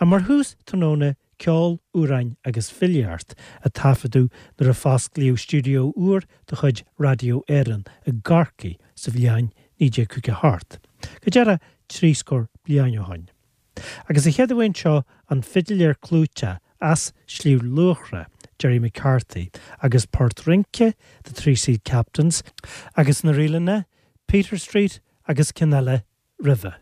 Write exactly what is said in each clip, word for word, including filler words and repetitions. a mar hús tónóna ceol úrain agus filiart a tafadú nar a fáscliú studio úr de Hudge Radio Erin a garcaí sa bhliain nídé cúca hart. Go dara tríscór bliainio hain. Agus a cheadhain seo an fiddleir clúta as sliú luachra Jerry McCarthy agus Port Rinke, the three seed captains, agus Narelina, Peter Street, agus Canela River.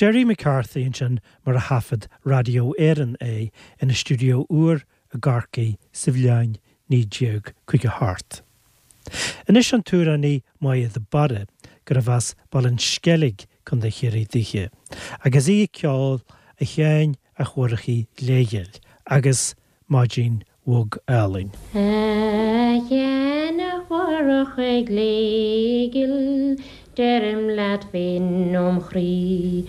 Jerry McCarthy and Jan mar a hafad Radio Erin é in a studio úr a garcaí sa bhliain nídéag cúige thart. Inis an túra ní maith de barra gur a bheas balan sceilg chun de chéirí duithe, agus í ceáil a cheann a chuirchaí léil agus maidín wog ealainn. Orach ag leigil, Jerem lad vinn om chri.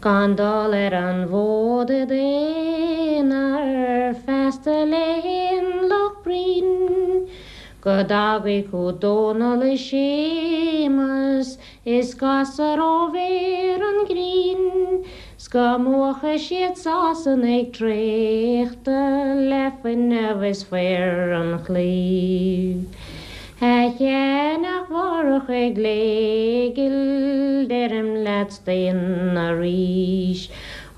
Gondol er an vode den ar faste lein loch brin. Godagwe kodonol e shemas is gasar over an green. Skamoch e sheet sas an ag trechte lefin nevis fair an clee. Ach jenach vorach ag leigil derem lads den a rish.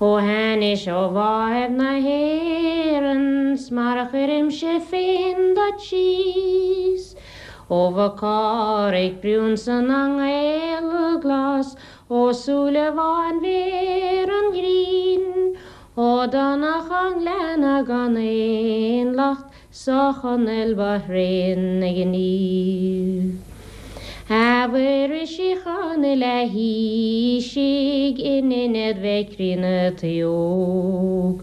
O hanish o vaev na heren smarach erim shefin da cheese. O vakar ag brunsen ang el glas. O sule van veren green. O danach ang lenag an ein lacht. Sachan el bahrein geni. Averishichan elahishig in ined vekrinet yog.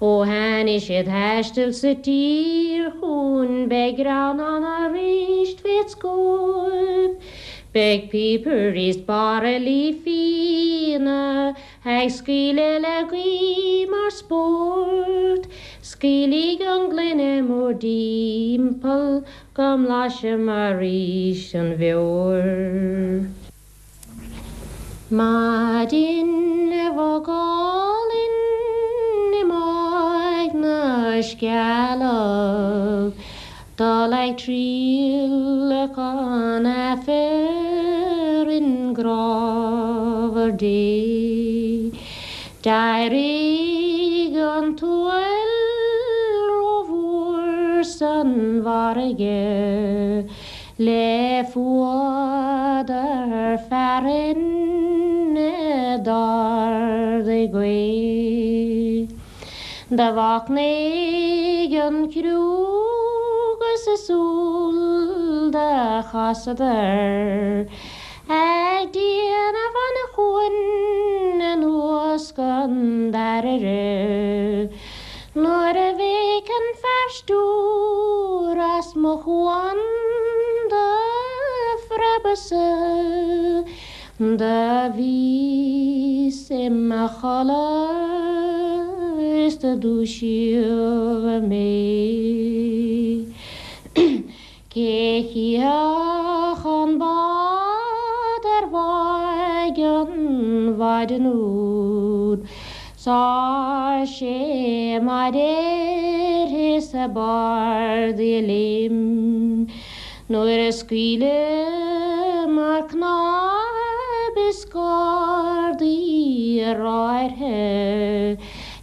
O hanishet hashtel satir hun begran on a richt vitskol. Beg peeper is barely fina, hag skile lagui mar sport. Skili ganglene mor dimpel, gom lashe marishan vior. Madin evogalin imagnash galop, dalag trill con afer in grover day. Dirig on twelve sun varge le fuader farine dar de gui da vaknegen kruges sol da hasader adien van hun en oskandare nor veken verstor as mochuan de frebese de vis in machale is de douche me kehia han bader wagen waidenood. Sa she mader his a bar the lim nor a squealer marknab is called the right hair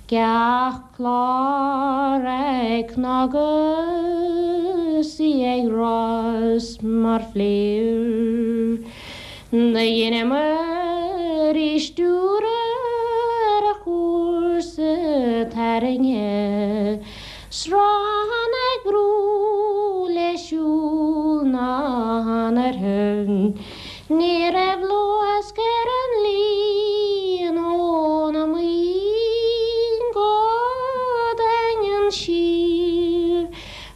gach clarek nagus a gross marfleer the yenemer is dura Taringe Srane grule shul nahaner hung Nere vloes keren lien onam in Godengen shir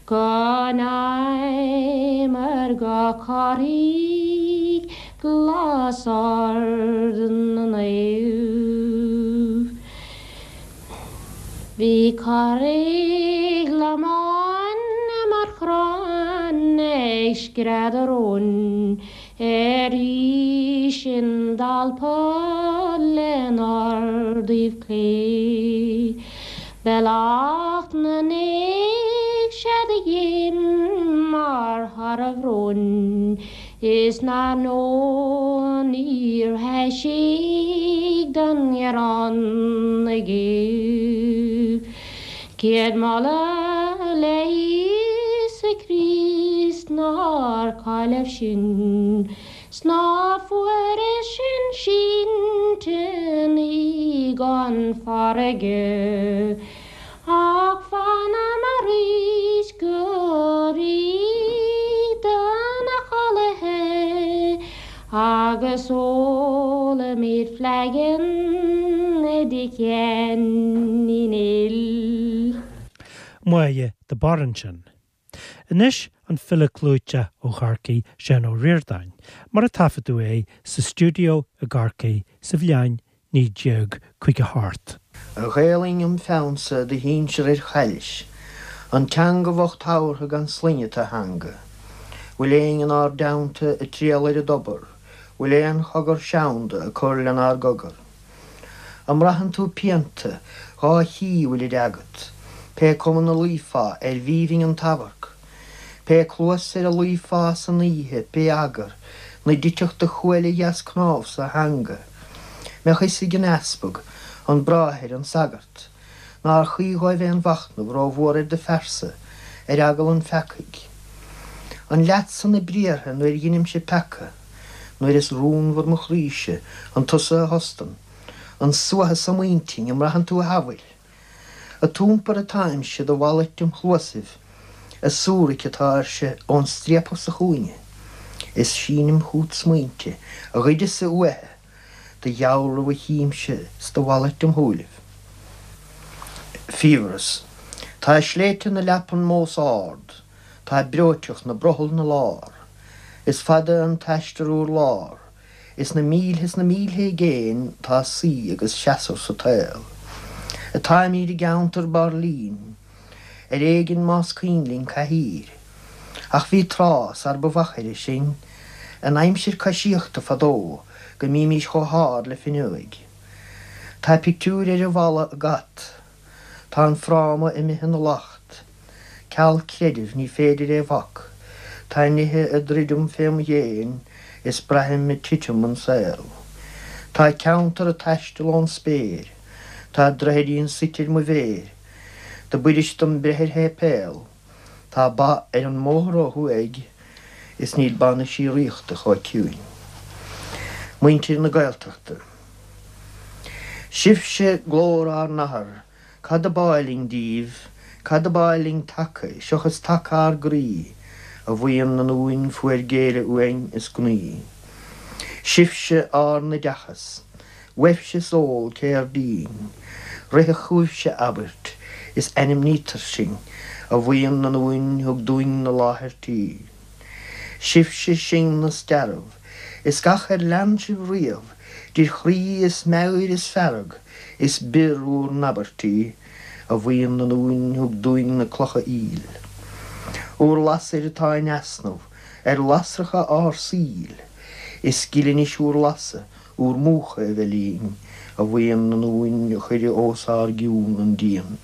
Ganaimer gakarik Glasarden neu Vicarig laman markran eishgraderon erishin dalpallen ardivkli belachtnen eishadegim mar haravron is na no near hashig dan yaron ege kid mala leis krist nar kalafshin snafwerishin shin teni gon farage ak fana maris Agus ole mit flaggen edik yen inil. Moje de Barentjen. Anis an Philaclúte ó Garcaí sin ó Riordáin, mar a tafaidú é sa stúdio a Garcaí sa bhleáin ní deag chuig a thart. A ghaeling an feamsa de hínsir ar chailis, an teanga bhacht áirithe gan slínithe hanga. Bhfuil é an ár damhta a triallair a dobar, bhfuil é an chogar seanda a chur le an ár gogar. Am raithin tú pianta, dhá hí bhfuil é agat, pe cumann a lífa ar bhíomhainn an tabharc, pe clúas ar a lífa san ihe pe agar, na diteach de chuaile jascnámh sa hanga. Me chusaigh gan easpag, an bráthir an sagart, ná ar chuígháibh é an bhachtnamh rá bhór ar de fersa, ar agal an fecaig. An leat san na bréartha nuair ghinim sé pecha, nuair is rún bhór mo chríise an tusa a hostan, an suatha sa mhainting am raithin tú a hafhail. A túmpar a taimse do bhalairt an chlúasaibh, a súraic atá ar se ón streapach sa chúine. Is sínim chút smainte a ghidir sa uethe, de gheall a bhaithíimse sa bhalairt an chúilibh. Fíoras, tá sléite na leapan mós ard, tá breoiteach na brothil na lár, is fada an taistar úr lár, is na mílhis na mílhé géin tá sí agus seasar sa tail. A time I gaunter Berlin, a regen maskinling kahir. Ach vi tras ar bevacher sin, an aimsir kashicht fado, gemimish ho hard le finuig. Ta picture de vala gat, tan frama in mihen lacht, kal krediv ni feder de vak, ta nihe adridum fem yen, is brahem mit titum on sale. Ta counter attached on spear. Tá drahedín sitir mu bhéir, tá buidistam brehir hé pél, tá ba ar an móthra thu ag, is níl banna sí ríochta chá ciúin. Muintir na gaeltachta. Sibhse glór ar nahar, cada bailing dív, cada bailing taca, seochas taca ar grí, a bhuiam na nuin fuair géire uain is gní. Sibhse ar na dachas, wefse sól céir dín, reithe chúibse abart, is enim nítar sin, a bhuiam na nuin hug duin na láthir tí. Sibhse sin na starabh, is gach ar lansib riamh, dir chrí is meir is farag, is bir úr nabartí, a bhuiam na nuin hug duin na clocha íl. Úr las ar tain asnamh, ar lasracha ár síl, is gilinis úr lasa, úr múcha a bhelín, a bhuiam na nuin a chuir ós ar giún an díon.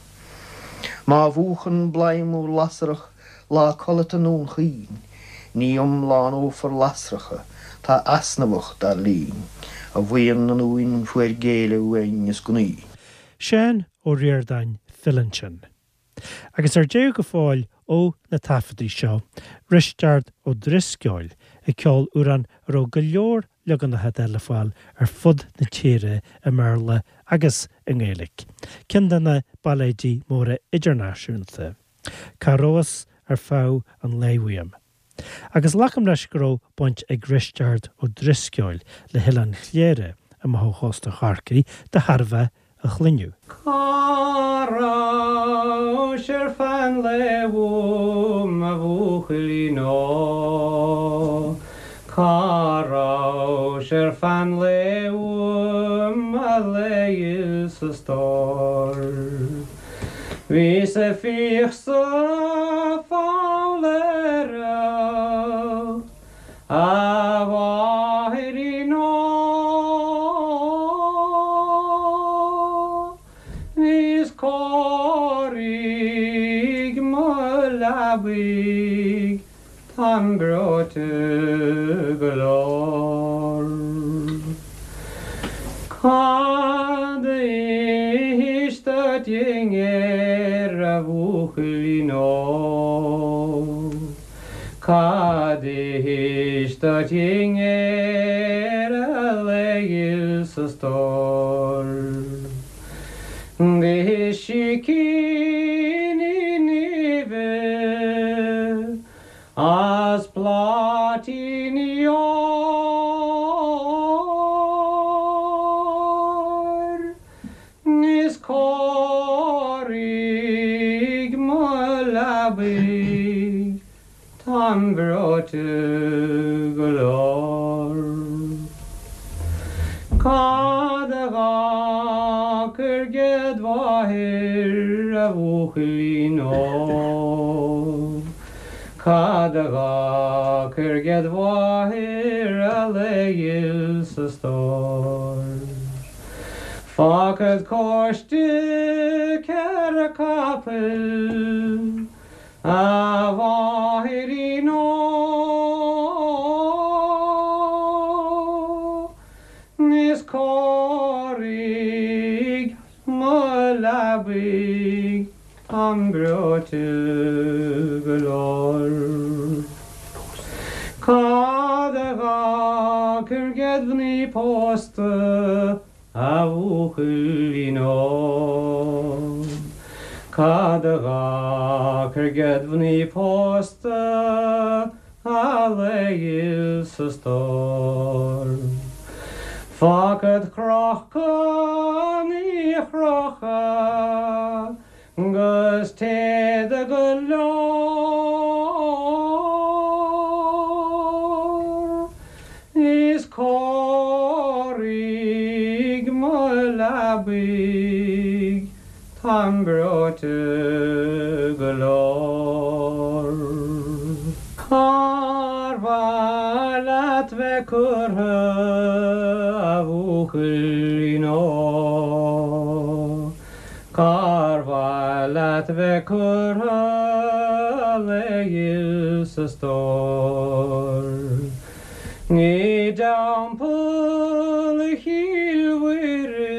Má bhúchan blaim úr lasrach lá colat an ún chín, ní omláin ófar lasracha tá asnabacht ar lín, a bhuiam na nuin fuair géile uain is gní. Seán ó Riordáin Fillintin. Agus ar déag go fáil ó na tafadaí seo, Risteárd Ó Drisceoil, a ceol uran ró go leor legan na headile fáil ar fud na tíre a merla agus an éilic. Cindan na balaidí móra idirnáisiúnta. Caróas ar fáu an lehuiam. Agus lacham leis gró bont ag Risteárd Ó Drisceoil le hilan chléire a mathóchás do Garcaí de Harveh a chliniú. Caróas ar fáu lehuam a bhuachilíná. Caróis ar fáu lehuam a leigh sa stór. Bhís a fíoch sa fáu leirá a bhaithiriná. Bhís córaigh mo leabaigh tan grote galor. Cade istat yngera vuhlino. Cade istat yngera leil sastor. Gishikini nive. As platinior nis corig malabig Gambróte golor Kadaga kerged vahir avuchlino Kadaga kerged vahir alegil sastor Fakad korste kerakapel Avahirino niskorig malabig ambrotugolor Kadaga kirgedni posta avuhilino Kadaga kergedvni posta alegil sastor Fakat krohka ni krohka gusteda galor is korig malabig Tambrote galor Karvalat ve kurha avuklino Karvalat ve kurha legil sastor Nidampul hilviri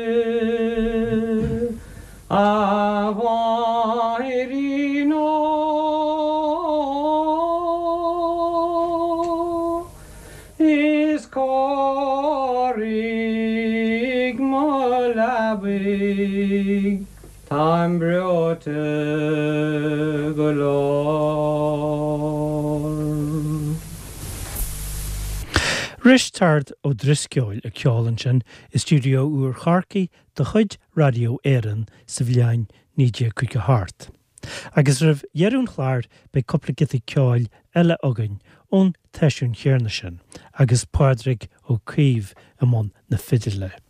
Avahirino is korig malabig tambrote golor. Risteárd Ó Drisceoil a ceolán sin i studio uair Charcaigh de Hudge Radio Erin sa bhliain nídea cúice thart. Agus ribh dhearún chláir be cúpla gití ceáil eile againn ón teisiún chearna sin agus pádraig ó caomh amón na fidir le.